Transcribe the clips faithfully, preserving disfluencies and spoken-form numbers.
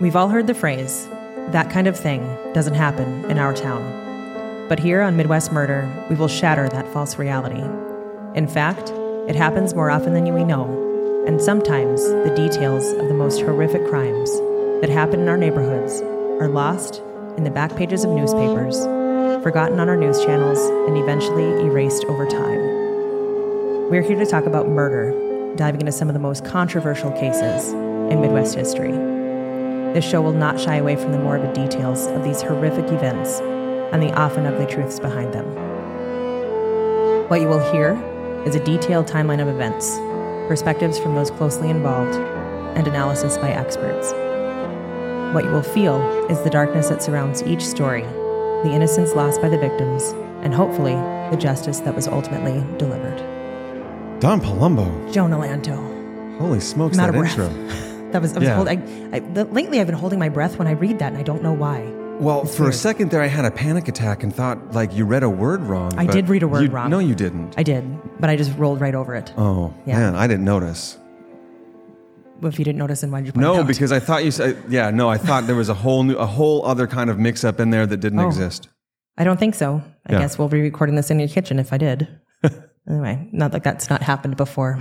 We've all heard the phrase, that kind of thing doesn't happen in our town. But here on Midwest Murder, we will shatter that false reality. In fact, it happens more often than we know, and sometimes the details of the most horrific crimes that happen in our neighborhoods are lost in the back pages of newspapers, forgotten on our news channels, and eventually erased over time. We're here to talk about murder, diving into some of the most controversial cases in Midwest history. This show will not shy away from the morbid details of these horrific events and the often ugly truths behind them. What you will hear is a detailed timeline of events, perspectives from those closely involved, and analysis by experts. What you will feel is the darkness that surrounds each story, the innocence lost by the victims, and hopefully the justice that was ultimately delivered. Don Palumbo. Joe Nalanto. Holy smokes, that intro. That was, I was yeah. hold, I, I, the, lately I've been holding my breath when I read that, and I don't know why. Well, it's for weird. A second there, I had a panic attack and thought, like, you read a word wrong. I did read a word you, wrong. No, you didn't. I did, but I just rolled right over it. Oh, yeah. Man, I didn't notice. Well, if you didn't notice, then why did you point no, it out? No, because I thought you said, yeah, no, I thought there was a whole new, a whole other kind of mix-up in there that didn't oh, exist. I don't think so. I yeah. guess we'll be recording this in your kitchen if I did. Anyway, not like that's not happened before.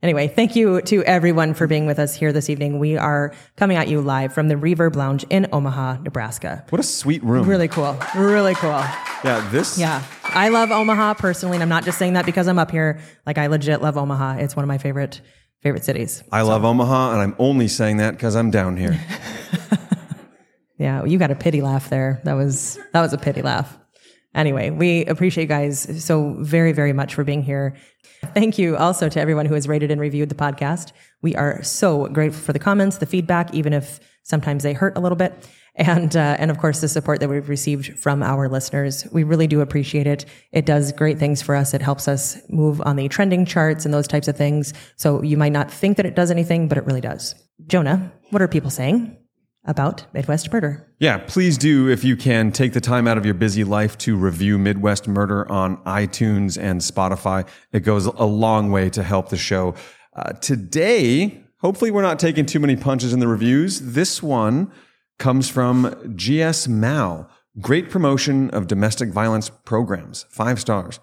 Anyway, thank you to everyone for being with us here this evening. We are coming at you live from the Reverb Lounge in Omaha, Nebraska. What a sweet room. Really cool. Really cool. Yeah, this... Yeah. I love Omaha personally, and I'm not just saying that because I'm up here. Like, I legit love Omaha. It's one of my favorite favorite cities. I so. love Omaha, and I'm only saying that because I'm down here. Yeah, well, you got a pity laugh there. That was that was a pity laugh. Anyway, we appreciate you guys so very, very much for being here. Thank you also to everyone who has rated and reviewed the podcast. We are so grateful for the comments, the feedback, even if sometimes they hurt a little bit. And, uh, and of course, the support that we've received from our listeners. We really do appreciate it. It does great things for us. It helps us move on the trending charts and those types of things. So you might not think that it does anything, but it really does. Jonah, what are people saying about Midwest Murder? Yeah, please do, if you can, take the time out of your busy life to review Midwest Murder on iTunes and Spotify. It goes a long way to help the show. Uh, today, hopefully we're not taking too many punches in the reviews. This one comes from G S Mao. Great promotion of domestic violence programs. Five stars.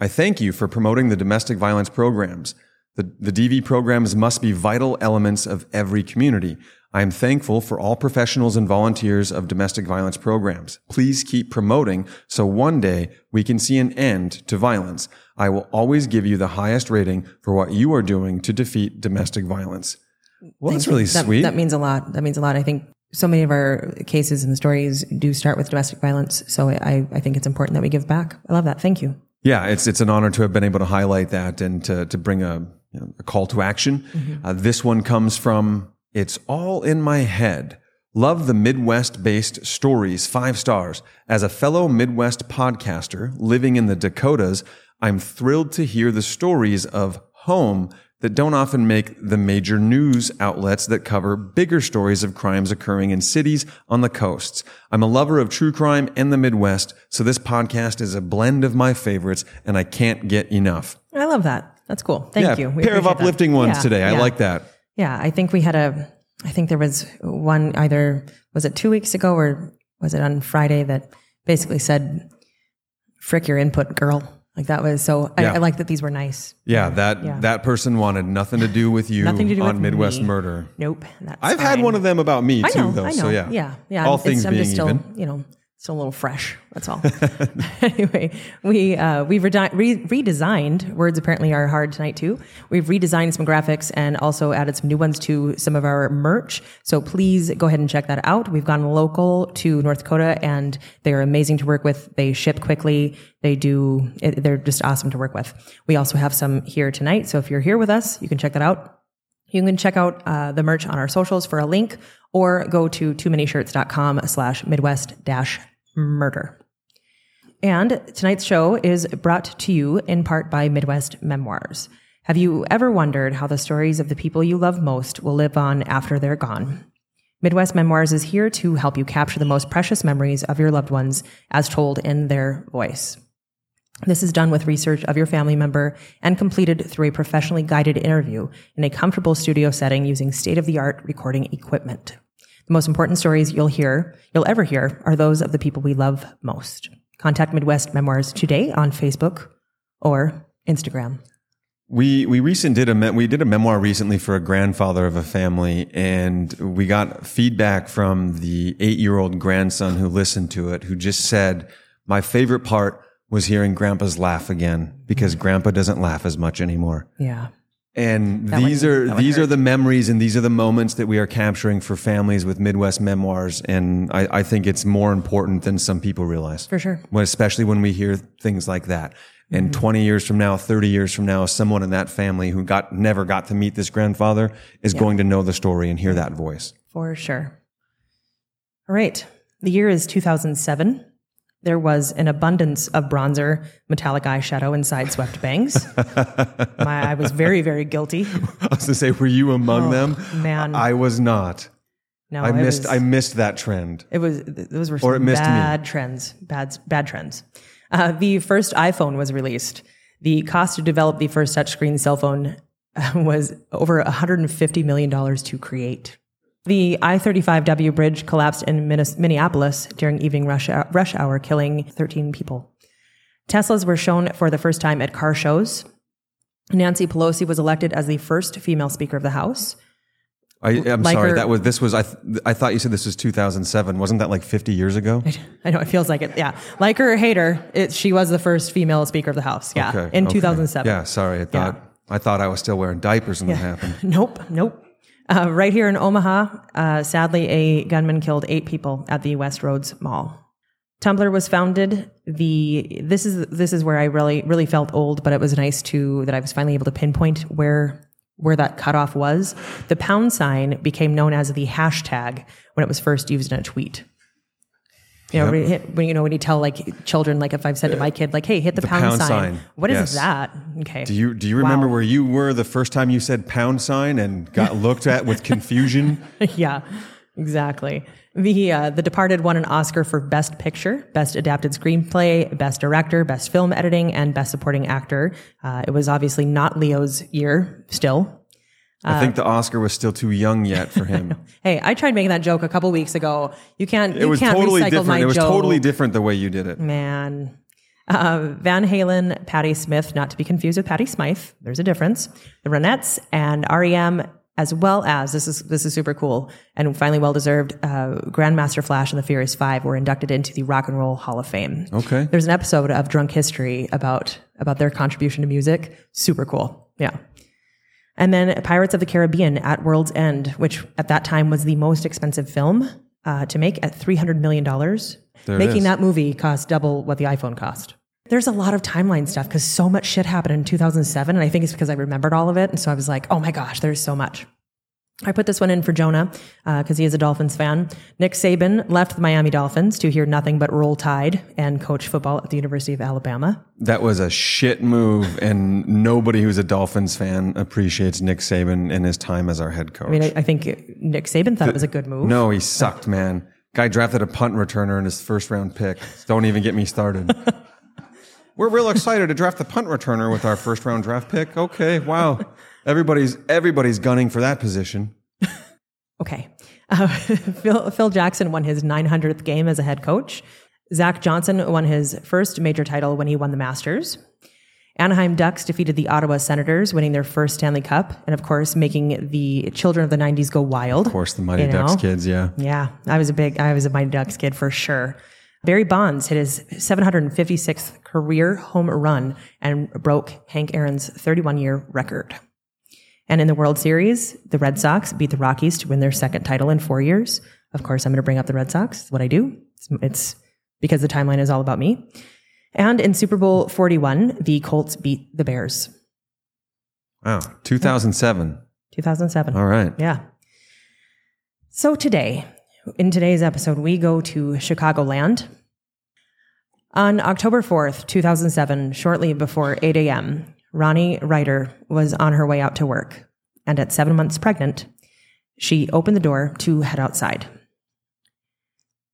I thank you for promoting the domestic violence programs. The, the D V programs must be vital elements of every community. I am thankful for all professionals and volunteers of domestic violence programs. Please keep promoting so one day we can see an end to violence. I will always give you the highest rating for what you are doing to defeat domestic violence. Well, Thank that's really that, sweet. That means a lot. That means a lot. I think so many of our cases and stories do start with domestic violence. So I, I think it's important that we give back. I love that. Thank you. Yeah, it's it's an honor to have been able to highlight that and to, to bring a, you know, a call to action. Mm-hmm. Uh, this one comes from... It's all in my head. Love the Midwest-based stories. Five stars. As a fellow Midwest podcaster living in the Dakotas, I'm thrilled to hear the stories of home that don't often make the major news outlets that cover bigger stories of crimes occurring in cities on the coasts. I'm a lover of true crime and the Midwest, so this podcast is a blend of my favorites, and I can't get enough. I love that. That's cool. Thank yeah, you. We pair of uplifting that. ones yeah, today. Yeah. I like that. Yeah, I think we had a, I think there was one either, was it two weeks ago or was it on Friday that basically said, frick your input, girl. Like that was, so yeah. I, I like that these were nice. Yeah, that yeah. that person wanted nothing to do with you nothing to do on with Midwest me. Murder. Nope. That's I've fine. had one of them about me I too, know, though. I know. So yeah. Yeah, yeah. All I'm, things being I'm just still, even. you know, still a little fresh. That's all. Anyway, we, uh, we've redi- re- redesigned, words apparently are hard tonight too. We've redesigned some graphics and also added some new ones to some of our merch. So please go ahead and check that out. We've gone local to North Dakota and they are amazing to work with. They ship quickly. They do, it, they're just awesome to work with. We also have some here tonight. So if you're here with us, you can check that out. You can check out uh, the merch on our socials for a link or go to too many shirts dot com slash Midwest dash Murder. And tonight's show is brought to you in part by Midwest Memoirs. Have you ever wondered how the stories of the people you love most will live on after they're gone? Midwest Memoirs is here to help you capture the most precious memories of your loved ones as told in their voice. This is done with research of your family member and completed through a professionally guided interview in a comfortable studio setting using state-of-the-art recording equipment. The most important stories you'll hear, you'll ever hear, are those of the people we love most. Contact Midwest Memoirs today on Facebook or Instagram. We we recent did a me- we did a memoir recently for a grandfather of a family, and we got feedback from the eight-year-old grandson who listened to it, who just said, "My favorite part was hearing Grandpa's laugh again, because Grandpa doesn't laugh as much anymore." Yeah. And that these one, are these hurt. are the memories, and these are the moments that we are capturing for families with Midwest Memoirs. And I, I think it's more important than some people realize. For sure. Well, especially when we hear things like that. And mm-hmm. twenty years from now, thirty years from now, someone in that family who got never got to meet this grandfather is yeah. going to know the story and hear that voice. For sure. All right. The year is two thousand seven. There was an abundance of bronzer, metallic eyeshadow, and side-swept bangs. My, I was very, very guilty. I was going to say, were you among oh, them? Man, I was not. No, I missed. Was, I missed that trend. It was. Those were some bad me. trends. Bad, bad trends. Uh, the first iPhone was released. The cost to develop the first touchscreen cell phone was over one hundred fifty million dollars to create. The I thirty-five W bridge collapsed in Minneapolis during evening rush hour, rush hour, killing thirteen people. Teslas were shown for the first time at car shows. Nancy Pelosi was elected as the first female Speaker of the House. I, I'm like sorry, her, that was this was I. Th- I thought you said this was two thousand seven. Wasn't that like fifty years ago? I know, it feels like it. Yeah, like her or hate her, it, she was the first female Speaker of the House. Yeah, okay, in okay. two thousand seven. Yeah, sorry, I thought yeah. I thought I was still wearing diapers when yeah. that happened. Nope, nope. Uh, right here in Omaha, uh, sadly, a gunman killed eight people at the Westroads Mall. Tumblr was founded. The this is this is where I really really felt old, but it was nice to that I was finally able to pinpoint where where that cutoff was. The pound sign became known as the hashtag when it was first used in a tweet. You know, yep. hit, when you know when you tell like children, like if I've said to my kid, like, "Hey, hit the, the pound, pound sign." sign. What yes. is that? Okay. Do you do you remember wow. where you were the first time you said pound sign and got looked at with confusion? Yeah, exactly. The uh, The Departed won an Oscar for Best Picture, Best Adapted Screenplay, Best Director, Best Film Editing, and Best Supporting Actor. Uh, it was obviously not Leo's year still. I think the Oscar was still too young yet for him. Hey, I tried making that joke a couple weeks ago. You can't. It you was can't totally recycle different. My it was joke. totally different the way you did it, man. Uh, Van Halen, Patty Smith, not to be confused with Patty Smythe. There's a difference. The Ronettes and R E M, as well as this is this is super cool and finally well deserved. Uh, Grandmaster Flash and the Furious Five were inducted into the Rock and Roll Hall of Fame. Okay. There's an episode of Drunk History about about their contribution to music. Super cool. Yeah. And then Pirates of the Caribbean at World's End, which at that time was the most expensive film uh, to make at three hundred million dollars. There Making that movie cost double what the iPhone cost. There's a lot of timeline stuff because so much shit happened in two thousand seven, and I think it's because I remembered all of it. And so I was like, oh my gosh, there's so much. I put this one in for Jonah because uh, he is a Dolphins fan. Nick Saban left the Miami Dolphins to hear nothing but Roll Tide and coach football at the University of Alabama. That was a shit move, and nobody who's a Dolphins fan appreciates Nick Saban and his time as our head coach. I mean, I, I think Nick Saban thought the, it was a good move. No, he sucked, man. Guy drafted a punt returner in his first round pick. Don't even get me started. We're real excited to draft the punt returner with our first round draft pick. Okay, wow. Everybody's everybody's gunning for that position. Okay. Uh, Phil, Phil Jackson won his nine hundredth game as a head coach. Zach Johnson won his first major title when he won the Masters. Anaheim Ducks defeated the Ottawa Senators, winning their first Stanley Cup, and of course, making the children of the nineties go wild. Of course, the Mighty Ducks kids, yeah. Yeah, I was a big, I was a Mighty Ducks kid for sure. Barry Bonds hit his seven hundred fifty-sixth career home run and broke Hank Aaron's thirty-one-year record. And in the World Series, the Red Sox beat the Rockies to win their second title in four years. Of course, I'm going to bring up the Red Sox. It's what I do. It's, it's because the timeline is all about me. And in Super Bowl forty-one, the Colts beat the Bears. Wow. two thousand seven. two thousand seven. All right. Yeah. So today, in today's episode, we go to Chicagoland. On October fourth, two thousand seven, shortly before eight a.m., Rhoni Ryder was on her way out to work, and at seven months pregnant, she opened the door to head outside.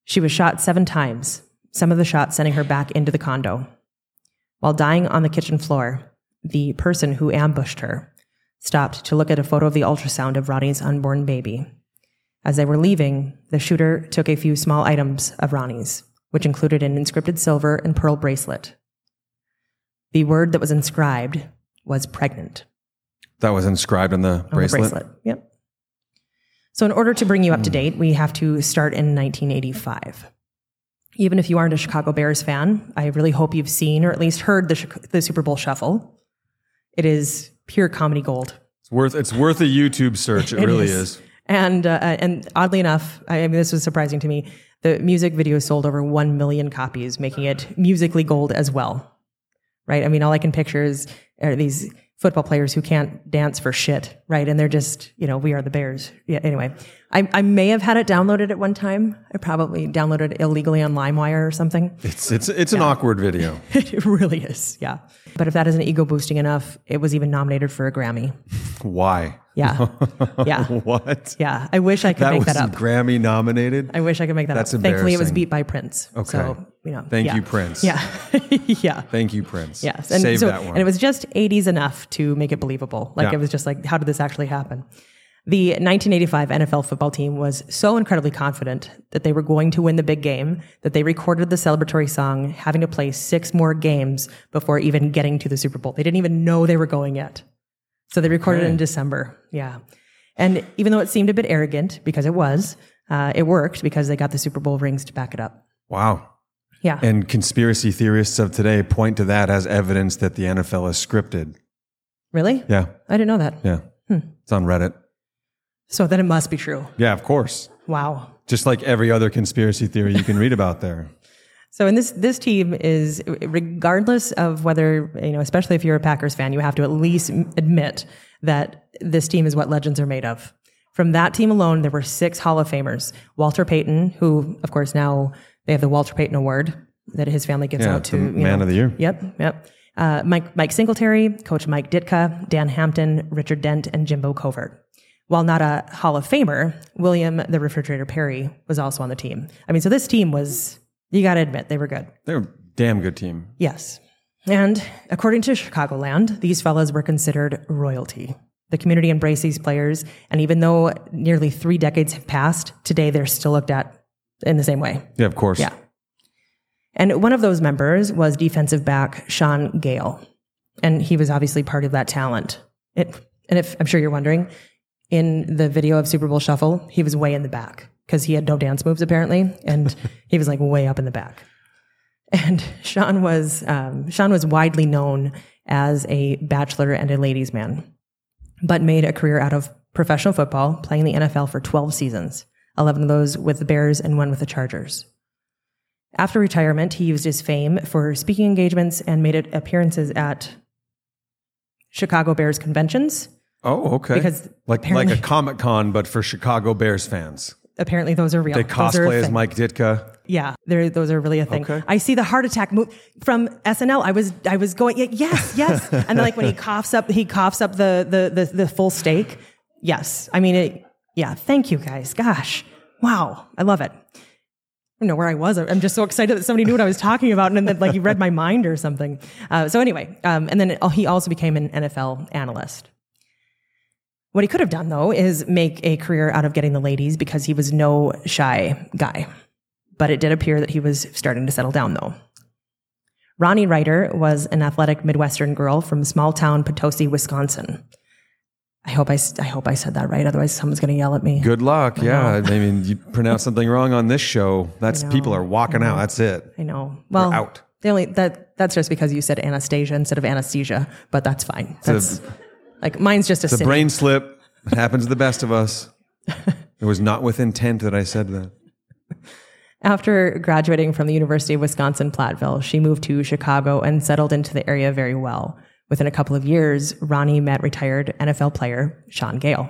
She was shot seven times, some of the shots sending her back into the condo. While dying on the kitchen floor, the person who ambushed her stopped to look at a photo of the ultrasound of Rhoni's unborn baby. As they were leaving, the shooter took a few small items of Rhoni's, which included an inscripted silver and pearl bracelet. The word that was inscribed was pregnant. That was inscribed on the bracelet? On the bracelet, yep. So in order to bring you up to date, we have to start in nineteen eighty-five. Even if you aren't a Chicago Bears fan, I really hope you've seen or at least heard the, the Super Bowl Shuffle. It is pure comedy gold. It's worth it's worth a YouTube search. It, it really is. is. And uh, and oddly enough, I, I mean, this was surprising to me, the music video sold over one million copies, making it musically gold as well. Right? I mean, all I can picture is are these football players who can't dance for shit, right? And they're just, you know, we are the Bears. Yeah. Anyway, I, I may have had it downloaded at one time. I probably downloaded it illegally on LimeWire or something. It's it's it's yeah. an awkward video. It really is, yeah. But if that isn't ego-boosting enough, it was even nominated for a Grammy. Why? Yeah, yeah. What? Yeah, I wish I could that make that up. That was Grammy nominated? I wish I could make that That's up. That's embarrassing. Thankfully, it was beat by Prince. Okay. So, you know, Thank yeah. you, Prince. Yeah. yeah. Thank you, Prince. Yes. And Save so, that one. And it was just eighties enough to make it believable. Like, yeah. it was just like, how did this actually happen? The nineteen eighty-five N F L football team was so incredibly confident that they were going to win the big game that they recorded the celebratory song, having to play six more games before even getting to the Super Bowl. They didn't even know they were going yet. So they recorded okay. it in December. Yeah. And even though it seemed a bit arrogant, because it was, uh, it worked because they got the Super Bowl rings to back it up. Wow. Yeah. And conspiracy theorists of today point to that as evidence that the N F L is scripted. Really? Yeah. I didn't know that. Yeah. Hmm. It's on Reddit. So then it must be true. Yeah, of course. Wow. Just like every other conspiracy theory you can read about there. So in this this team is, regardless of whether, you know, especially if you're a Packers fan, you have to at least admit that this team is what legends are made of. From that team alone, there were six Hall of Famers. Walter Payton, who, of course, now they have the Walter Payton Award that his family gives yeah, out to. You man know. of the year. Yep, yep. Uh, Mike, Mike Singletary, Coach Mike Ditka, Dan Hampton, Richard Dent, and Jimbo Covert. While not a Hall of Famer, William the Refrigerator Perry was also on the team. I mean, so this team was... You got to admit, they were good. They were a damn good team. Yes. And according to Chicagoland, these fellas were considered royalty. The community embraced these players, and even though nearly three decades have passed, today they're still looked at in the same way. Yeah, of course. Yeah. And one of those members was defensive back Shawn Gayle, and he was obviously part of that talent. It, and if I'm sure you're wondering, in the video of Super Bowl Shuffle, he was way in the back, because he had no dance moves, apparently, and he was, like, way up in the back. And Shawn was um, Shawn was widely known as a bachelor and a ladies' man, but made a career out of professional football, playing the N F L for twelve seasons, eleven of those with the Bears and one with the Chargers. After retirement, he used his fame for speaking engagements and made appearances at Chicago Bears conventions. Oh, okay. Because like, like a Comic-Con, but for Chicago Bears fans. Apparently, those are real. They cosplay as Mike Ditka. Yeah, those are really a thing. Okay. I see the heart attack move from S N L. I was, I was going, yes, yes. And then, like when he coughs up, he coughs up the the the, the full steak. Yes, I mean, it, yeah. Thank you, guys. Gosh, wow, I love it. I don't know where I was. I'm just so excited that somebody knew what I was talking about, and then like he read my mind or something. Uh, so anyway, um, and then it, he also became an N F L analyst. What he could have done, though, is make a career out of getting the ladies because he was no shy guy. But it did appear that he was starting to settle down, though. Rhoni Ryder was an athletic Midwestern girl from small-town Potosi, Wisconsin. I hope I, I hope I said that right, otherwise someone's going to yell at me. Good luck, I yeah. I mean, you pronounce something wrong on this show, that's people are walking out, that's it. I know. Well, We're out. The only, that that's just because you said Anastasia instead of anesthesia, but that's fine. That's... Like mine's just a it's a brain slip. It happens to the best of us. It was not with intent that I said that. After graduating from the University of Wisconsin-Platteville, she moved to Chicago and settled into the area very well. Within a couple of years, Rhoni met retired N F L player Shawn Gayle.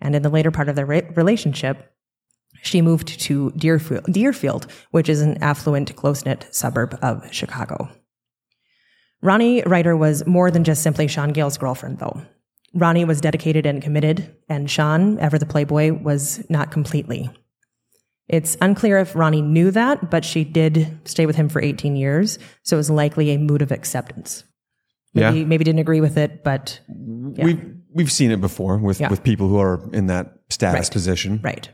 And in the later part of their re- relationship, she moved to Deerfield, Deerfield, which is an affluent, close-knit suburb of Chicago. Rhoni Ryder was more than just simply Shawn Gayle's girlfriend, though. Rhoni was dedicated and committed, and Shawn, ever the playboy, was not completely. It's unclear if Rhoni knew that, but she did stay with him for eighteen years, so it was likely a mood of acceptance. Maybe, yeah. maybe didn't agree with it, but... Yeah. We've, we've seen it before with, yeah. with people who are in that status right. position. Right.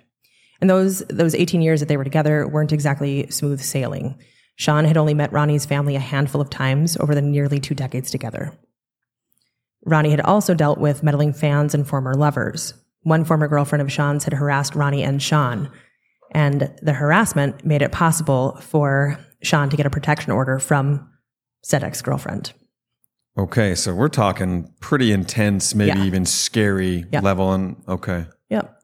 And those those eighteen years that they were together weren't exactly smooth sailing. Shawn had only met Rhoni's family a handful of times over the nearly two decades together. Rhoni had also dealt with meddling fans and former lovers. One former girlfriend of Shawn's had harassed Rhoni and Shawn, and the harassment made it possible for Shawn to get a protection order from said ex-girlfriend. Okay, so we're talking pretty intense, maybe yeah. even scary yep. level. And okay. Yep.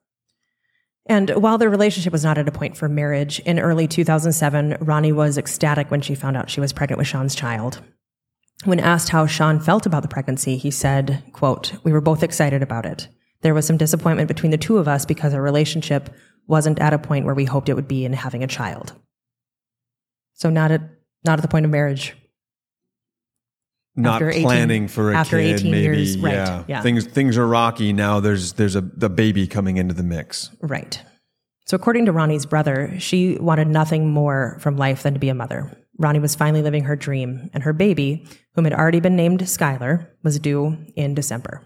And while their relationship was not at a point for marriage, in early two thousand seven, Rhoni was ecstatic when she found out she was pregnant with Shawn's child. When asked how Shawn felt about the pregnancy, he said, quote, "We were both excited about it. There was some disappointment between the two of us because our relationship wasn't at a point where we hoped it would be in having a child." So not at not at the point of marriage. Not after planning eighteen, for a after kid, eighteen maybe. Years, right, yeah. yeah. Things things are rocky now. There's there's a the baby coming into the mix. Right. So according to Rhoni's brother, she wanted nothing more from life than to be a mother. Rhoni was finally living her dream, and her baby, whom had already been named Skylar, was due in December.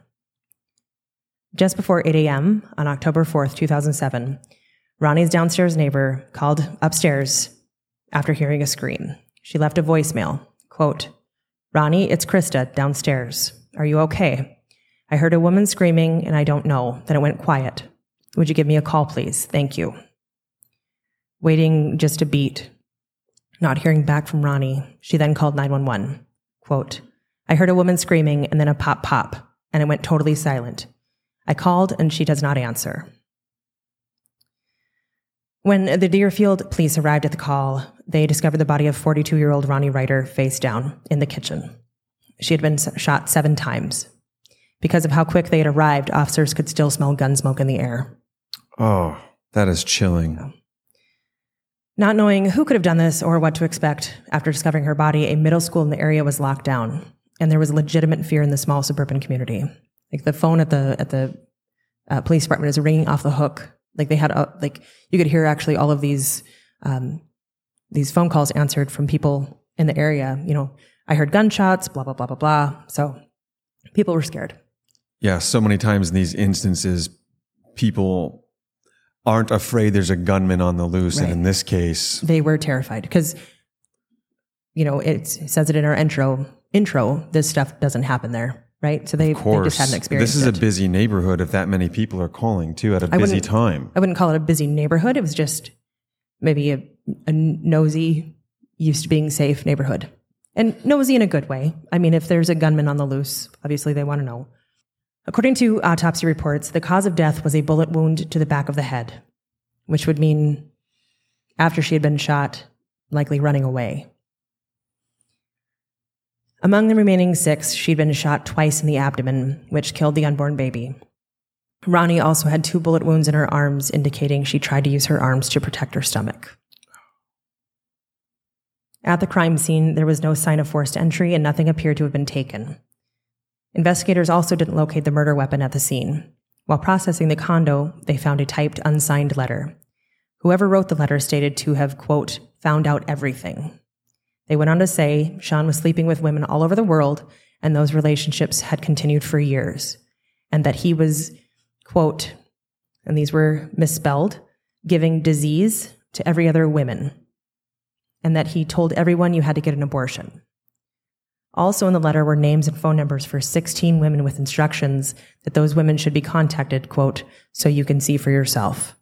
Just before eight a.m. on October fourth, two thousand seven, Rhoni's downstairs neighbor called upstairs after hearing a scream. She left a voicemail, quote, "Rhoni, it's Krista downstairs. Are you okay? I heard a woman screaming and I don't know. Then it went quiet. Would you give me a call, please? Thank you." Waiting just a beat, not hearing back from Rhoni, she then called nine one one. Quote, "I heard a woman screaming and then a pop pop and it went totally silent. I called and she does not answer." When the Deerfield police arrived at the call, they discovered the body of forty-two-year-old Rhoni Ryder face down in the kitchen. She had been shot seven times. Because of how quick they had arrived, officers could still smell gun smoke in the air. Oh, that is chilling. Not knowing who could have done this or what to expect, after discovering her body, a middle school in the area was locked down, and there was legitimate fear in the small suburban community. Like the phone at the at the uh, police department is ringing off the hook. Like they had, a, like you could hear actually all of these um, these phone calls answered from people in the area. You know, I heard gunshots, blah blah blah blah blah. So people were scared. Yeah, so many times in these instances, people aren't afraid there's a gunman on the loose, right. And in this case, they were terrified because you know it's, it says it in our intro. Intro, this stuff doesn't happen there. Right, so they, they just hadn't experienced. This is it. A busy neighborhood. If that many people are calling too at a I busy time, I wouldn't call it a busy neighborhood. It was just maybe a, a nosy, used to being safe neighborhood, and nosy in a good way. I mean, if there's a gunman on the loose, obviously they want to know. According to autopsy reports, the cause of death was a bullet wound to the back of the head, which would mean after she had been shot, likely running away. Among the remaining six, she'd been shot twice in the abdomen, which killed the unborn baby. Rhoni also had two bullet wounds in her arms, indicating she tried to use her arms to protect her stomach. At the crime scene, there was no sign of forced entry, and nothing appeared to have been taken. Investigators also didn't locate the murder weapon at the scene. While processing the condo, they found a typed, unsigned letter. Whoever wrote the letter stated to have, quote, "found out everything." They went on to say Shawn was sleeping with women all over the world, and those relationships had continued for years, and that he was, quote, and these were misspelled, "giving disease to every other woman," and that he told everyone you had to get an abortion. Also in the letter were names and phone numbers for sixteen women with instructions that those women should be contacted, quote, "so you can see for yourself."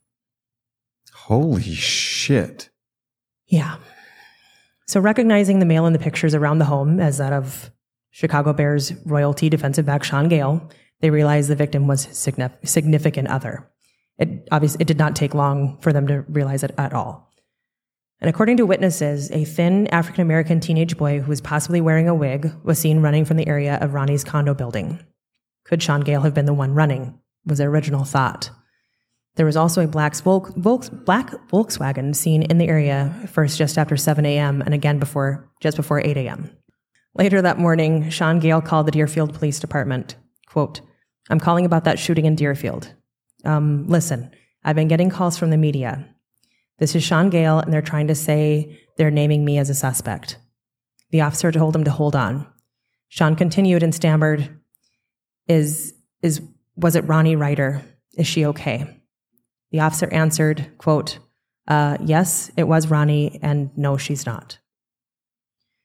Holy shit. Yeah. So recognizing the male in the pictures around the home as that of Chicago Bears royalty defensive back Shawn Gayle, they realized the victim was his significant other. It obviously it did not take long for them to realize it at all. And according to witnesses, a thin African-American teenage boy who was possibly wearing a wig was seen running from the area of Rhoni's condo building. Could Shawn Gayle have been the one running? Was their original thought. There was also a black Volkswagen seen in the area first just after seven a.m. and again before just before eight a.m. Later that morning, Shawn Gayle called the Deerfield Police Department. Quote, "I'm calling about that shooting in Deerfield. Um, listen, I've been getting calls from the media. This is Shawn Gayle, and they're trying to say they're naming me as a suspect." The officer told him to hold on. Shawn continued and stammered, Is is was it Rhoni Ryder? Is she okay?" The officer answered, quote, uh, yes, it was Rhoni, and no, she's not.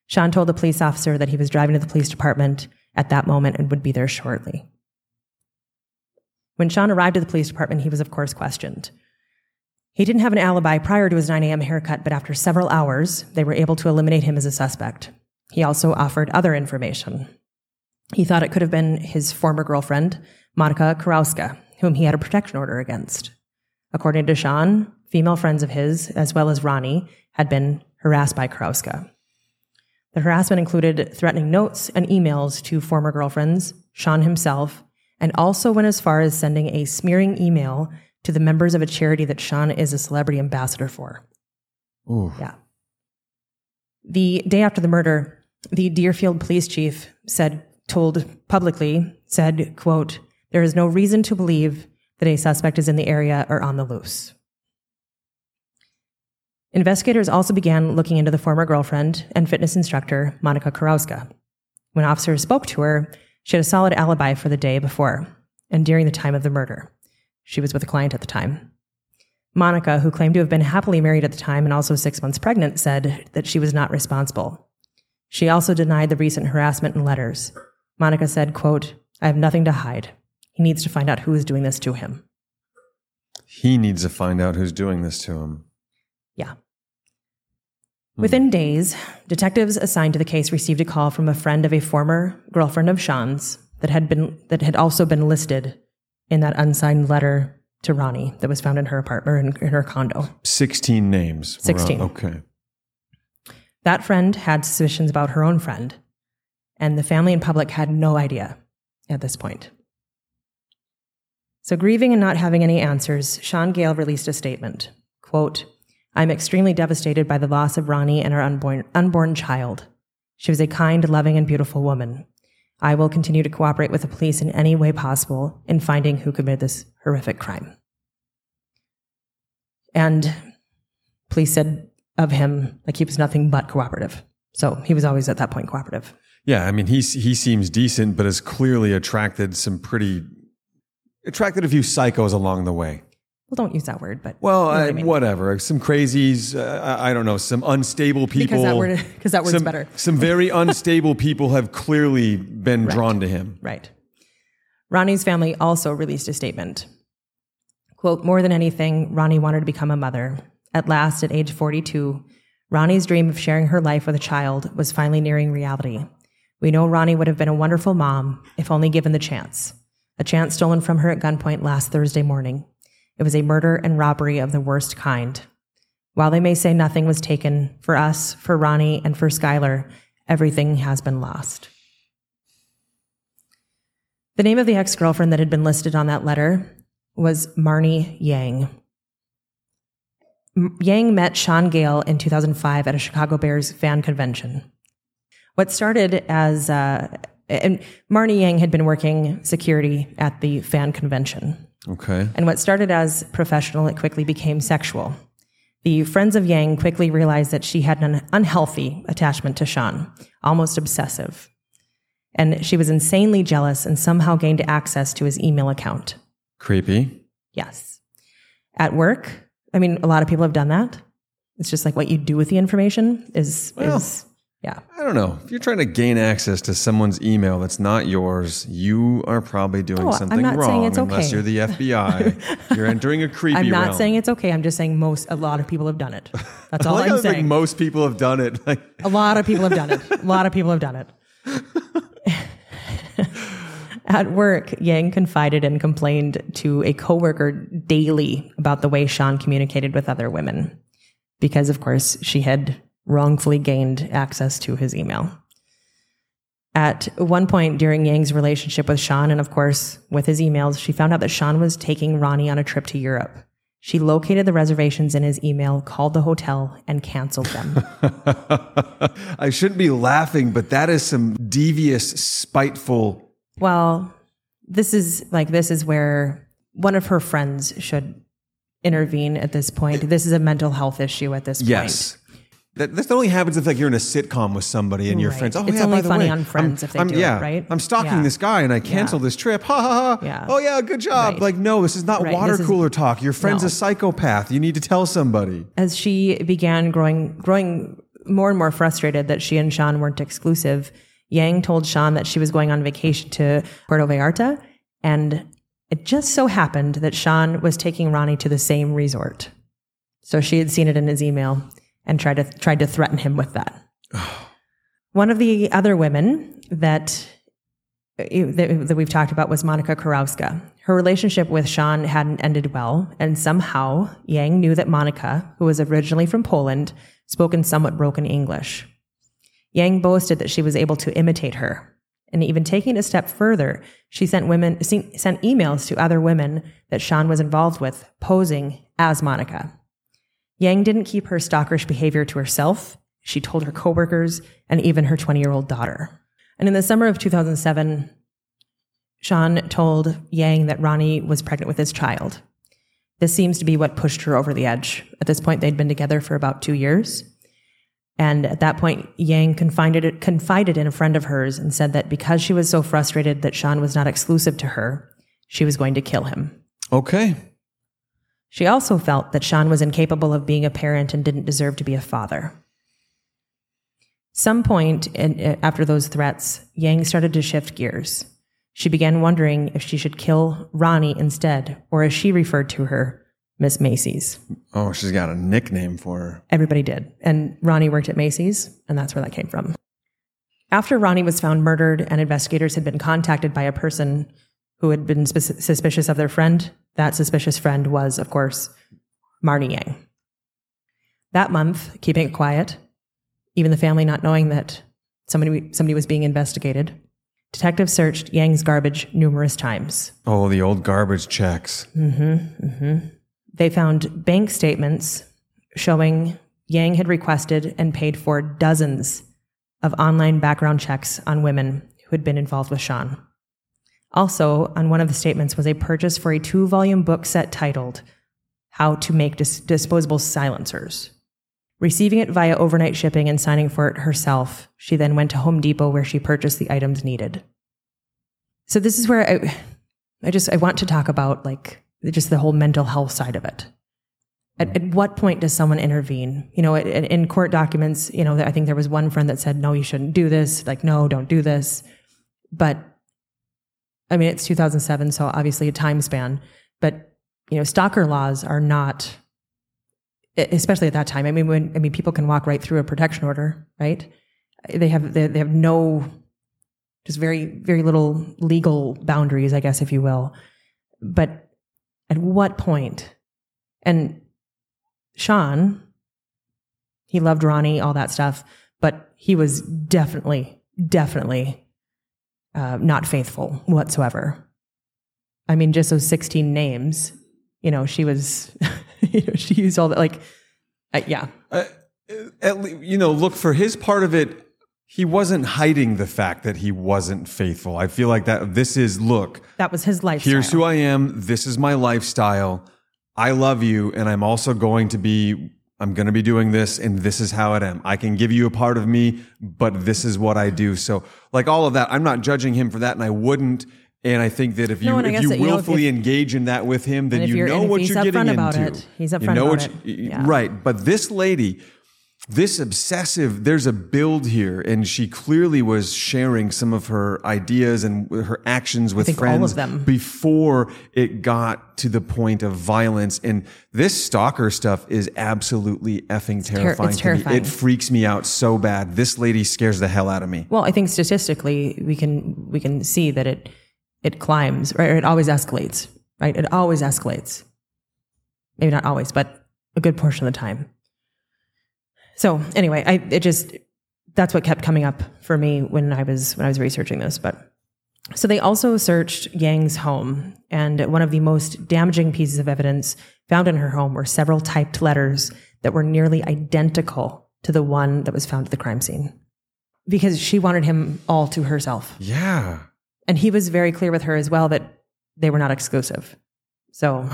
Shawn told the police officer that he was driving to the police department at that moment and would be there shortly. When Shawn arrived at the police department, he was, of course, questioned. He didn't have an alibi prior to his nine a.m. haircut, but after several hours, they were able to eliminate him as a suspect. He also offered other information. He thought it could have been his former girlfriend, Monica Kurowska, whom he had a protection order against. According to Shawn, female friends of his, as well as Rhoni, had been harassed by Kurowska. The harassment included threatening notes and emails to former girlfriends, Shawn himself, and also went as far as sending a smearing email to the members of a charity that Shawn is a celebrity ambassador for. Ooh. Yeah. The day after the murder, the Deerfield police chief said, told publicly, said, quote, there is no reason to believe that a suspect is in the area or on the loose. Investigators also began looking into the former girlfriend and fitness instructor, Monica Kurowska. When officers spoke to her, she had a solid alibi for the day before and during the time of the murder. She was with a client at the time. Monica, who claimed to have been happily married at the time and also six months pregnant, said that she was not responsible. She also denied the recent harassment and letters. Monica said, quote, I have nothing to hide. He needs to find out who is doing this to him. He needs to find out who's doing this to him. Yeah. Hmm. Within days, detectives assigned to the case received a call from a friend of a former girlfriend of Shawn's that had been that had also been listed in that unsigned letter to Rhoni that was found in her apartment, in, in her condo. sixteen names. sixteen. Ron, okay. That friend had suspicions about her own friend, and the family and public had no idea at this point. So grieving and not having any answers, Shawn Gayle released a statement. Quote, I'm extremely devastated by the loss of Rhoni and our unborn, unborn child. She was a kind, loving, and beautiful woman. I will continue to cooperate with the police in any way possible in finding who committed this horrific crime. And police said of him, like, he was nothing but cooperative. So he was always at that point cooperative. Yeah, I mean, he, he seems decent, but has clearly attracted some pretty... attracted a few psychos along the way. Well, don't use that word, but... Well, you know what I mean. Whatever. Some crazies, uh, I don't know, some unstable people. Because that, word, because that word's some, better. Some very unstable people have clearly been right. drawn to him. Right. Ronnie's family also released a statement. Quote, more than anything, Rhoni wanted to become a mother. At last, at age forty-two, Ronnie's dream of sharing her life with a child was finally nearing reality. We know Rhoni would have been a wonderful mom if only given the chance. A chance stolen from her at gunpoint last Thursday morning. It was a murder and robbery of the worst kind. While they may say nothing was taken, for us, for Rhoni, and for Skylar, everything has been lost. The name of the ex-girlfriend that had been listed on that letter was Marni Yang. M- Yang met Shawn Gayle in two thousand five at a Chicago Bears fan convention. What started as... Uh, and Marni Yang had been working security at the fan convention. Okay. And what started as professional, it quickly became sexual. The friends of Yang quickly realized that she had an unhealthy attachment to Shawn, almost obsessive. And she was insanely jealous and somehow gained access to his email account. Creepy. Yes. At work, I mean, a lot of people have done that. It's just like what you do with the information is... Well, is yeah. I don't know. If you're trying to gain access to someone's email that's not yours, you are probably doing oh, something I'm not wrong saying it's okay. Unless you're the F B I. You're entering a creepy realm. I'm not realm. saying it's okay. I'm just saying most, a lot of people have done it. That's all like I'm saying. Like most people have done it. Like a lot of people have done it. A lot of people have done it. At work, Yang confided and complained to a coworker daily about the way Shawn communicated with other women. Because, of course, she had... wrongfully gained access to his email. At one point during Yang's relationship with Shawn, and of course with his emails, she found out that Shawn was taking Rhoni on a trip to Europe. She located the reservations in his email, called the hotel, and canceled them. I shouldn't be laughing, but that is some devious, spiteful... Well, this is like this is where one of her friends should intervene at this point. This is a mental health issue at this point. Yes. That, that only happens if like you're in a sitcom with somebody and your right. friends. Oh, it's yeah, only by the funny way, on Friends I'm, if they I'm, do yeah, it, right? I'm stalking yeah. this guy and I cancel yeah. this trip. Ha ha ha. Yeah. Oh yeah, good job. Right. Like no, this is not right. water this cooler is, talk. Your friend's no. a psychopath. You need to tell somebody. As she began growing, growing more and more frustrated that she and Shawn weren't exclusive, Yang told Shawn that she was going on vacation to Puerto Vallarta, and it just so happened that Shawn was taking Rhoni to the same resort. So she had seen it in his email. And tried to tried to threaten him with that. One of the other women that, that that we've talked about was Monica Kurowska. Her relationship with Shawn hadn't ended well, and somehow Yang knew that Monica, who was originally from Poland, spoke in somewhat broken English. Yang boasted that she was able to imitate her, and even taking it a step further, she sent women sent emails to other women that Shawn was involved with, posing as Monica. Yang didn't keep her stalkerish behavior to herself. She told her coworkers and even her twenty-year-old daughter. And in the summer of two thousand seven, Shawn told Yang that Rhoni was pregnant with his child. This seems to be what pushed her over the edge. At this point, they'd been together for about two years. And at that point, Yang confided, confided in a friend of hers and said that because she was so frustrated that Shawn was not exclusive to her, she was going to kill him. Okay. She also felt that Shawn was incapable of being a parent and didn't deserve to be a father. Some point in, after those threats, Yang started to shift gears. She began wondering if she should kill Rhoni instead, or as she referred to her, Miss Macy's. Oh, she's got a nickname for her. Everybody did. And Rhoni worked at Macy's, and that's where that came from. After Rhoni was found murdered and investigators had been contacted by a person who had been sp- suspicious of their friend, that suspicious friend was, of course, Marni Yang. That month, keeping it quiet, even the family not knowing that somebody somebody was being investigated, detectives searched Yang's garbage numerous times. Oh, the old garbage checks. Mm-hmm, mm-hmm. They found bank statements showing Yang had requested and paid for dozens of online background checks on women who had been involved with Shawn. Also, on one of the statements was a purchase for a two-volume book set titled How to Make Dis- Disposable Silencers. Receiving it via overnight shipping and signing for it herself, she then went to Home Depot where she purchased the items needed. So this is where I, I just, I want to talk about like just the whole mental health side of it. At, at what point does someone intervene? You know, in, in court documents, you know, I think there was one friend that said, no, you shouldn't do this. Like, no, don't do this. But I mean, it's two thousand seven, so obviously a time span, but, you know, stalker laws are not, especially at that time. I mean, when, I mean, people can walk right through a protection order, right? They have, they, they have no, just very, very little legal boundaries, I guess, if you will. But at what point? And Shawn, he loved Rhoni, all that stuff, but he was definitely, definitely Uh, not faithful whatsoever. I mean, just those sixteen names, you know, she was, you know, she used all that, like, uh, yeah. Uh, at le- you know, look, for his part of it, he wasn't hiding the fact that he wasn't faithful. I feel like that this is, look. That was his lifestyle. Here's who I am. This is my lifestyle. I love you. And I'm also going to be, I'm going to be doing this, and this is how it am. I can give you a part of me, but this is what I do. So like all of that, I'm not judging him for that, and I wouldn't. And I think that if you, no, if you willfully you know, if, engage in that with him, then you know what you're getting into. It. He's upfront you know about it. You, yeah. Right. But this lady, this obsessive, there's a build here, and she clearly was sharing some of her ideas and her actions with friends before it got to the point of violence. And this stalker stuff is absolutely effing terrifying. It's terrifying. It freaks me out so bad. This lady scares the hell out of me. Well, I think statistically we can we can see that it it climbs, right? Or it always escalates, right? It always escalates. Maybe not always, but a good portion of the time. So anyway, I, it just, that's what kept coming up for me when I was, when I was researching this, but so they also searched Yang's home, and one of the most damaging pieces of evidence found in her home were several typed letters that were nearly identical to the one that was found at the crime scene, because she wanted him all to herself. Yeah. And he was very clear with her as well that they were not exclusive. So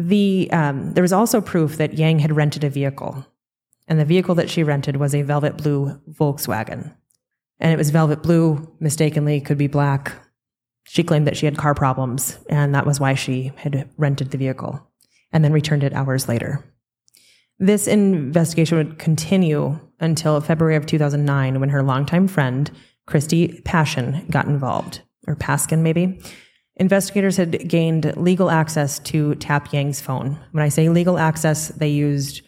The um, there was also proof that Yang had rented a vehicle. and the vehicle that she rented was a velvet blue Volkswagen. And it was velvet blue, mistakenly could be black. She claimed that she had car problems, and that was why she had rented the vehicle, and then returned it hours later. This investigation would continue until February of two thousand nine, when her longtime friend, Christi Paskin, got involved, or Paskin maybe. Investigators had gained legal access to Tap Yang's phone. When I say legal access, they used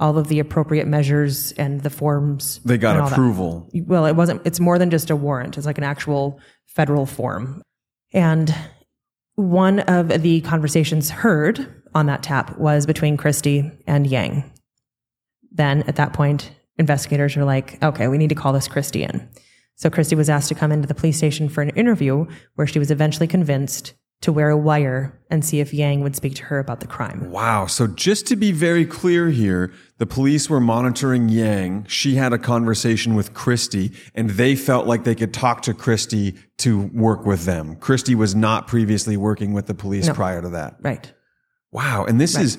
all of the appropriate measures and the forms. They got approval. That. Well, it wasn't, it's more than just a warrant. It's like an actual federal form. And one of the conversations heard on that tap was between Christi and Yang. Then at that point, investigators are like, okay, we need to call this Christi in. So Christi was asked to come into the police station for an interview, where she was eventually convinced to wear a wire and see if Yang would speak to her about the crime. Wow. So just to be very clear here, the police were monitoring Yang. She had a conversation with Christi, and they felt like they could talk to Christi to work with them. Christi was not previously working with the police no. prior to that. Right. Wow. And this right. is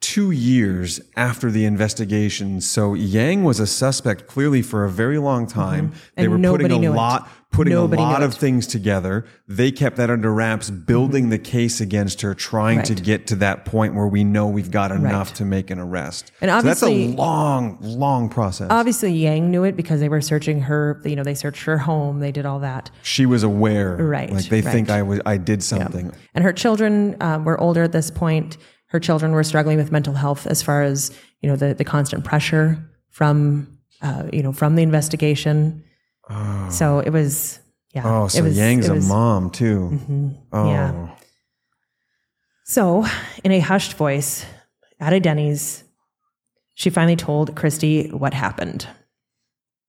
two years after the investigation. So Yang was a suspect clearly for a very long time. Mm-hmm. They were putting a lot... It. Putting Nobody a lot of things together. They kept that under wraps, building mm-hmm. the case against her, trying right. to get to that point where we know we've got enough right. to make an arrest. And obviously, so that's a long, long process. Obviously, Yang knew it because they were searching her. You know, they searched her home. They did all that. She was aware. Right. Like, they right. think I was, I did something. Yeah. And her children um, were older at this point. Her children were struggling with mental health as far as, you know, the, the constant pressure from, uh, you know, from the investigation. Oh. So it was, yeah. Oh, so it was, Yang's it was, a mom too. Mm-hmm, oh. Yeah. So in a hushed voice at a Denny's, she finally told Christi what happened.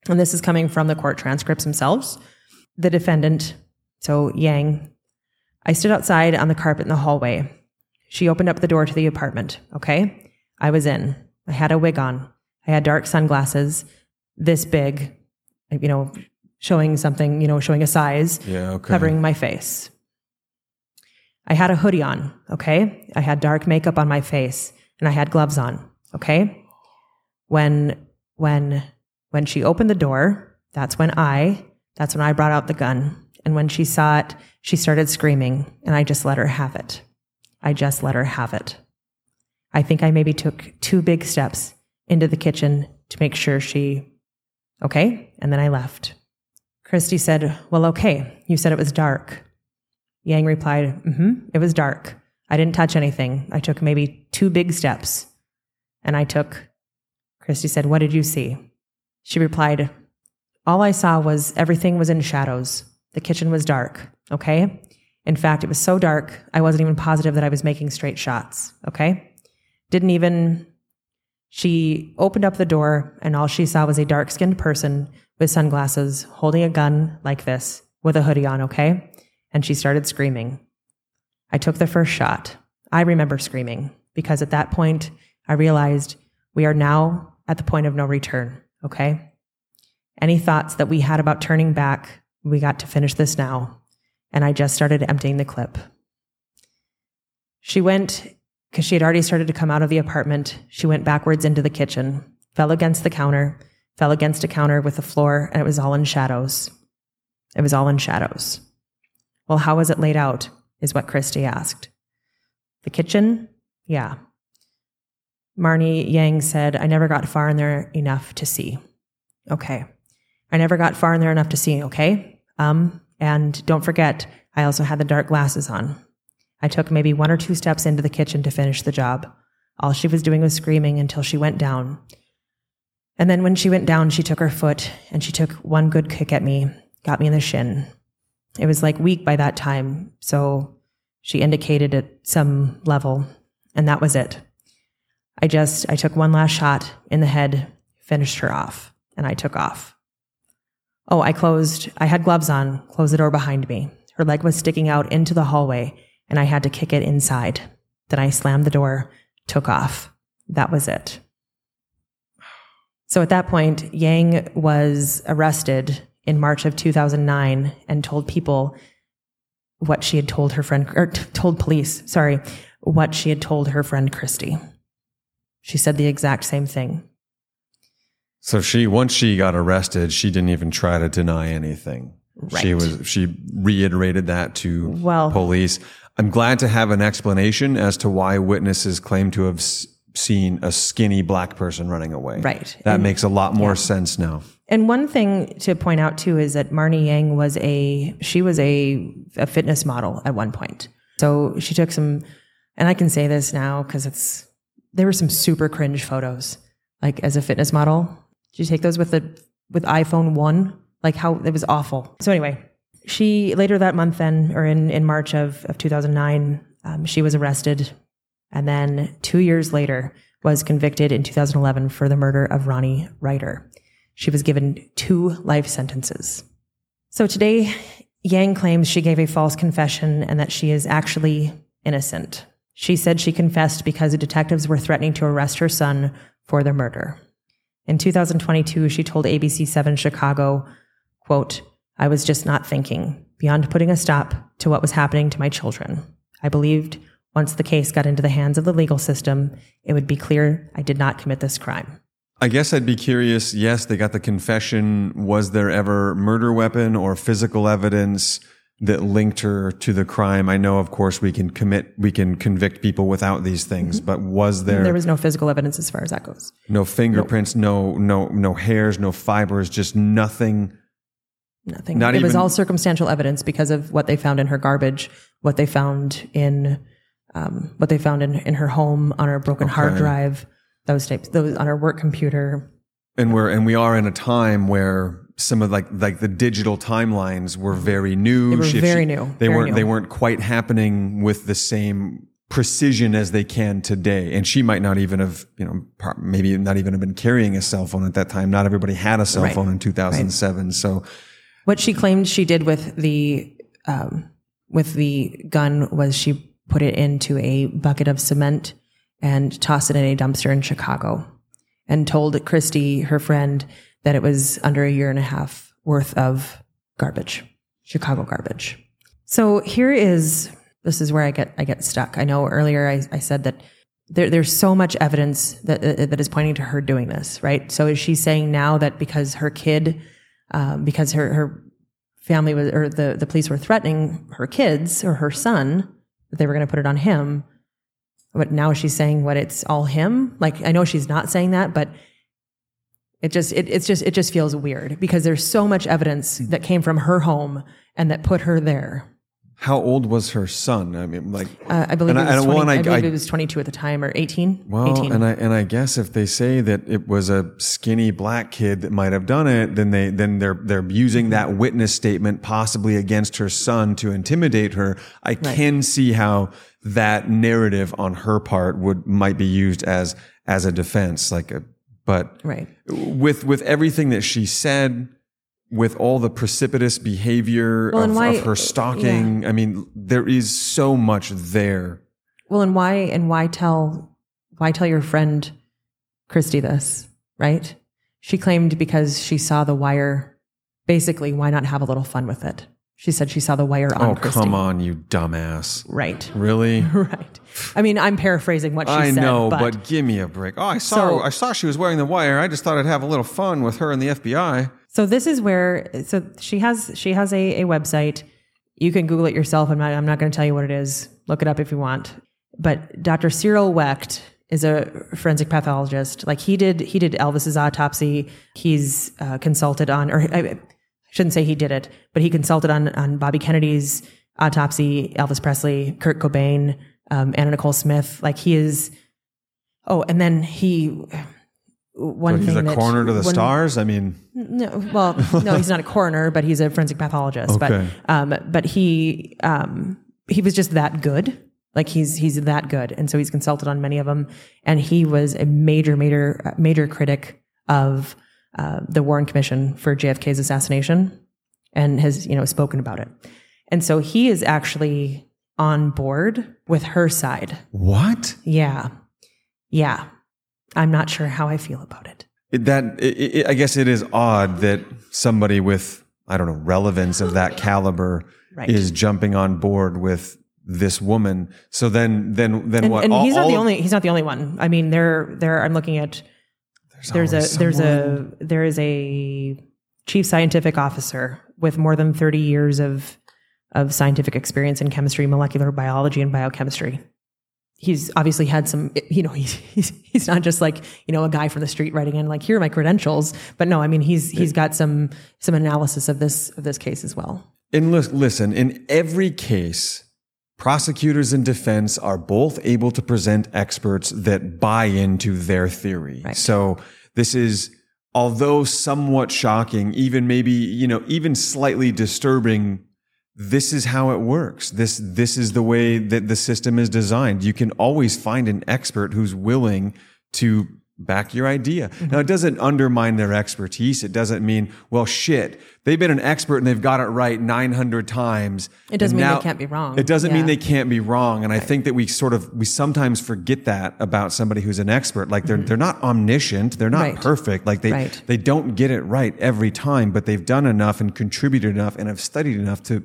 And this is coming from the court transcripts themselves. The defendant, so Yang, I stood outside on the carpet in the hallway. She opened up the door to the apartment. Okay. I was in. I had a wig on. I had dark sunglasses, this big, you know, showing something, you know, showing a size, yeah, okay. covering my face. I had a hoodie on, okay? I had dark makeup on my face, and I had gloves on, okay? When, when, when she opened the door, that's when I, that's when I brought out the gun. And when she saw it, she started screaming, and I just let her have it. I just let her have it. I think I maybe took two big steps into the kitchen to make sure she... Okay, and then I left. Christi said, well, okay, you said it was dark. Yang replied, mm-hmm, it was dark. I didn't touch anything. I took maybe two big steps. And I took, Christi said, what did you see? She replied, all I saw was everything was in shadows. The kitchen was dark, okay? In fact, it was so dark, I wasn't even positive that I was making straight shots, okay? Didn't even... She opened up the door, and all she saw was a dark-skinned person with sunglasses holding a gun like this with a hoodie on, okay? And she started screaming. I took the first shot. I remember screaming because at that point, I realized we are now at the point of no return, okay? Any thoughts that we had about turning back, we got to finish this now. And I just started emptying the clip. She went... Because she had already started to come out of the apartment, she went backwards into the kitchen, fell against the counter, fell against a counter with the floor, and it was all in shadows. It was all in shadows. Well, how was it laid out, is what Christi asked. The kitchen? Yeah. Marni Yang said, I never got far in there enough to see. Okay. I never got far in there enough to see, okay? Um, and don't forget, I also had the dark glasses on. I took maybe one or two steps into the kitchen to finish the job. All she was doing was screaming until she went down. And then when she went down, she took her foot, and she took one good kick at me, got me in the shin. It was like weak by that time, so she indicated at some level, and that was it. I just, I took one last shot in the head, finished her off, and I took off. Oh, I closed, I had gloves on, closed the door behind me. Her leg was sticking out into the hallway, and I had to kick it inside. Then I slammed the door, took off. That was it. So at that point, Yang was arrested in March of two thousand nine and told people what she had told her friend, or t- told police, sorry, what she had told her friend Christi. She said the exact same thing. So she, once she got arrested, she didn't even try to deny anything. Right. She was, she reiterated that to well, police. I'm glad to have an explanation as to why witnesses claim to have s- seen a skinny black person running away. Right. That and, makes a lot more yeah. sense now. And one thing to point out too is that Marni Yang was a, she was a, a fitness model at one point. So she took some, and I can say this now because it's, there were some super cringe photos, like as a fitness model. Did you take those with the with iPhone one? Like how it was awful. So anyway, she later that month then, or in, in March of, of two thousand nine, um, she was arrested. And then two years later was convicted in two thousand eleven for the murder of Rhoni Ryder. She was given two life sentences. So today, Yang claims she gave a false confession and that she is actually innocent. She said she confessed because the detectives were threatening to arrest her son for the murder. In two thousand twenty-two, she told A B C seven Chicago, quote, "I was just not thinking, beyond putting a stop to what was happening to my children. I believed once the case got into the hands of the legal system, it would be clear I did not commit this crime." I guess I'd be curious, yes, they got the confession. Was there ever murder weapon or physical evidence that linked her to the crime? I know, of course, we can commit, we can convict people without these things, mm-hmm. but was there... There was no physical evidence as far as that goes. No fingerprints, no, no, no, no hairs, no fibers, just nothing... Nothing. Not it even, was all circumstantial evidence because of what they found in her garbage, what they found in, um, what they found in, in her home on her broken okay. hard drive, those tapes, those on her work computer. And we're and we are in a time where some of like like the digital timelines were very new. They were she, very she, new. They very weren't new. They weren't quite happening with the same precision as they can today. And she might not even have, you know, maybe not even have been carrying a cell phone at that time. Not everybody had a cell right. phone in two thousand seven, right. so. What she claimed she did with the um, with the gun was she put it into a bucket of cement and tossed it in a dumpster in Chicago and told Christy, her friend, that it was under a year and a half worth of garbage, Chicago garbage. So here is, this is where I get I get stuck. I know earlier I, I said that there, there's so much evidence that uh, that is pointing to her doing this, right? So is she saying now that because her kid... Um, because her, her family was, or the, the police were threatening her kids or her son that they were going to put it on him. But now she's saying what it's all him. Like, I know she's not saying that, but it just, it, it's just, it just feels weird because there's so much evidence that came from her home and that put her there. How old was her son? I mean, like, uh, I believe, it was, I, 20, well, I, I believe I, it was twenty-two at the time or eighteen. Well, eighteen. and I, and I guess if they say that it was a skinny black kid that might have done it, then they, then they're, they're using that witness statement possibly against her son to intimidate her. I right. can see how that narrative on her part would, might be used as, as a defense, like a, but right. with, with everything that she said, with all the precipitous behavior well, of, why, of her stalking, yeah. I mean, there is so much there. Well, and why and why tell why tell your friend Christy this, right? She claimed because she saw the wire. Basically, why not have a little fun with it? She said she saw the wire on oh, Christy. Oh, come on, you dumbass! Right? Really? Right. I mean, I'm paraphrasing what she I said. I know, but, but give me a break. Oh, I saw. So, I saw she was wearing the wire. I just thought I'd have a little fun with her and the F B I. So this is where, so she has, she has a, a website. You can Google it yourself. I'm not, I'm not going to tell you what it is. Look it up if you want. But Doctor Cyril Wecht is a forensic pathologist. Like he did, he did Elvis's autopsy. He's uh, consulted on, or I, I shouldn't say he did it, but he consulted on, on Bobby Kennedy's autopsy, Elvis Presley, Kurt Cobain, um, Anna Nicole Smith. Like he is, oh, and then he... One so he's thing a coroner to the one, stars? I mean... No, well, no, he's not a coroner, but he's a forensic pathologist. Okay. But um, but he um, he was just that good. Like, he's he's that good. And so he's consulted on many of them. And he was a major, major, major critic of uh, the Warren Commission for J F K's assassination and has, you know, spoken about it. And so he is actually on board with her side. What? Yeah. Yeah. I'm not sure how I feel about it. it that it, it, I guess it is odd that somebody with, I don't know, relevance of that caliber right. is jumping on board with this woman. So then, then, then and, what? And all, he's not the only. He's not the only one. I mean, there, there. I'm looking at There's, there's a there's someone. a there is a chief scientific officer with more than thirty years of of scientific experience in chemistry, molecular biology, and biochemistry. He's obviously had some, you know, he's, he's, he's not just like, you know, a guy from the street writing in like, here are my credentials, but no, I mean, he's, he's got some, some analysis of this, of this case as well. And listen, in every case, prosecutors and defense are both able to present experts that buy into their theory. Right. So this is, although somewhat shocking, even maybe, you know, even slightly disturbing, this is how it works. This this is the way that the system is designed. You can always find an expert who's willing to back your idea. Mm-hmm. Now, it doesn't undermine their expertise. It doesn't mean, well, shit, they've been an expert and they've got it right nine hundred times. It doesn't mean now, they can't be wrong. It doesn't yeah. mean they can't be wrong. And right. I think that we sort of, we sometimes forget that about somebody who's an expert. Like they're, mm-hmm. they're not omniscient. They're not right. perfect. Like they, right. they don't get it right every time, but they've done enough and contributed enough and have studied enough to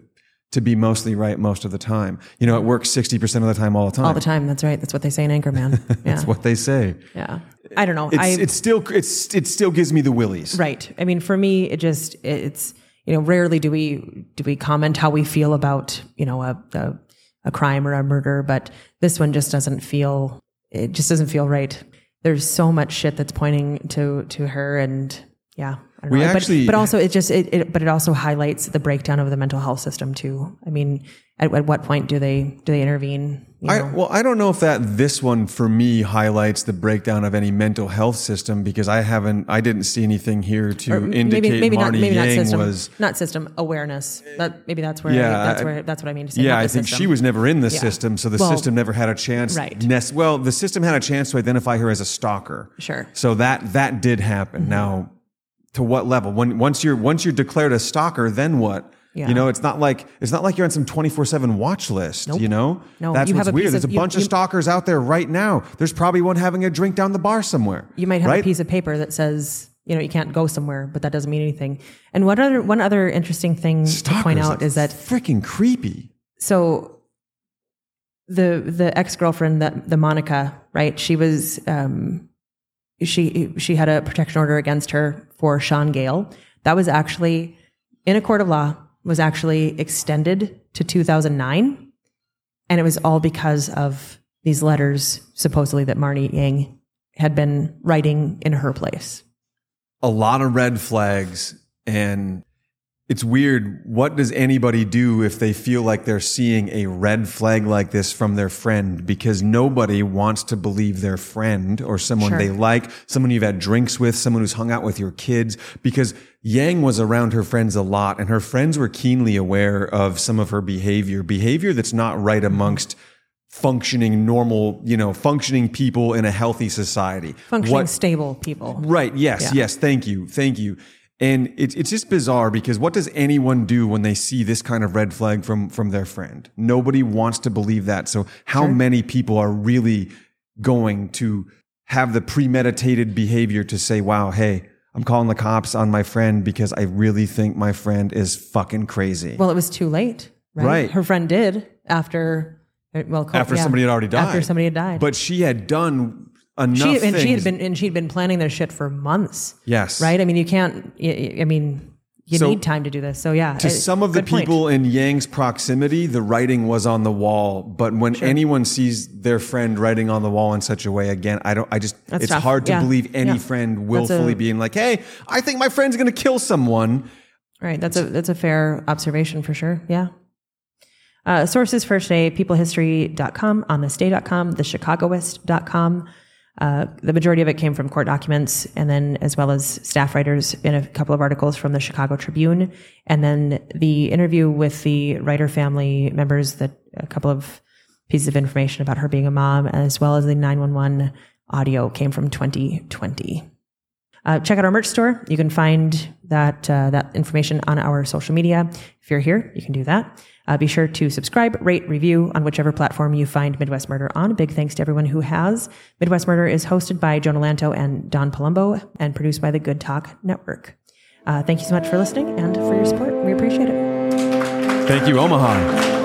to be mostly right most of the time. You know, it works sixty percent of the time all the time. All the time, that's right. That's what they say in Anchorman. Yeah. That's what they say. Yeah. I don't know. It's, it's still it's it still gives me the willies. Right. I mean, for me, it just, it's, you know, rarely do we do we comment how we feel about, you know, a a, a crime or a murder, but this one just doesn't feel, it just doesn't feel right. There's so much shit that's pointing to, to her and, yeah. We know, actually, but, but also it just it, it but it also highlights the breakdown of the mental health system too. I mean, at, at what point do they do they intervene? You I, know? Well, I don't know if that this one for me highlights the breakdown of any mental health system because I haven't I didn't see anything here to or indicate maybe, maybe Marni not, maybe Yang not system, was not system awareness. That maybe that's where yeah, I, that's where that's what I mean to say. Yeah, I think system. She was never in the yeah. system, so the well, system never had a chance. Right. Nest, well, the system had a chance to identify her as a stalker. Sure. So that that did happen. Mm-hmm. Now. To what level? When once you're once you're declared a stalker, then what? Yeah. You know, it's not like it's not like you're on some twenty-four seven watch list. Nope. You know, no, that's you what's weird. There's of, a you, bunch you, of stalkers out there right now. There's probably one having a drink down the bar somewhere. You might have right? a piece of paper that says, you know, you can't go somewhere, but that doesn't mean anything. And what other one other interesting thing stalkers to point out is that freaking creepy. So the the ex-girlfriend that the Monica, right? She was. Um, She she had a protection order against her for Shawn Gayle. That was actually, in a court of law, was actually extended to two thousand nine. And it was all because of these letters, supposedly, that Marni Yang had been writing in her place. A lot of red flags. And it's weird. What does anybody do if they feel like they're seeing a red flag like this from their friend? Because nobody wants to believe their friend or someone sure. they like, someone you've had drinks with, someone who's hung out with your kids. Because Yang was around her friends a lot, and her friends were keenly aware of some of her behavior, behavior that's not right amongst functioning normal, you know, functioning people in a healthy society. Functioning what, stable people. Right. Yes. Yeah. Yes. Thank you. Thank you. And it's it's just bizarre because what does anyone do when they see this kind of red flag from from their friend? Nobody wants to believe that. So how sure. many people are really going to have the premeditated behavior to say, wow, hey, I'm calling the cops on my friend because I really think my friend is fucking crazy. Well, it was too late, right? right. Her friend did after, well, called, after yeah, somebody had already died. After somebody had died. But she had done... Enough she, and she had been and she'd been planning this shit for months. Yes, right. I mean, you can't. I mean, you so, need time to do this. So yeah. To it, some of the people point. in Yang's proximity, the writing was on the wall. But when sure. anyone sees their friend writing on the wall in such a way, again, I don't. I just. That's it's tough. hard to yeah. believe any yeah. friend willfully a, being like, "Hey, I think my friend's going to kill someone." Right. That's a that's a fair observation for sure. Yeah. Uh, sources for today: people history dot com, on this day dot com, the chicagoist dot com. Uh, the majority of it came from court documents, and then as well as staff writers in a couple of articles from the Chicago Tribune, and then the interview with the Ryder family members, that a couple of pieces of information about her being a mom, as well as the nine one one audio came from twenty twenty. Uh, check out our merch store. You can find that uh, that information on our social media. If you're here, you can do that. Uh, be sure to subscribe, rate, review on whichever platform you find Midwest Murder on. Big thanks to everyone who has. Midwest Murder is hosted by Jonah Lanto and Don Palumbo and produced by the Good Talk Network. Uh, thank you so much for listening and for your support. We appreciate it. Thank you, Omaha.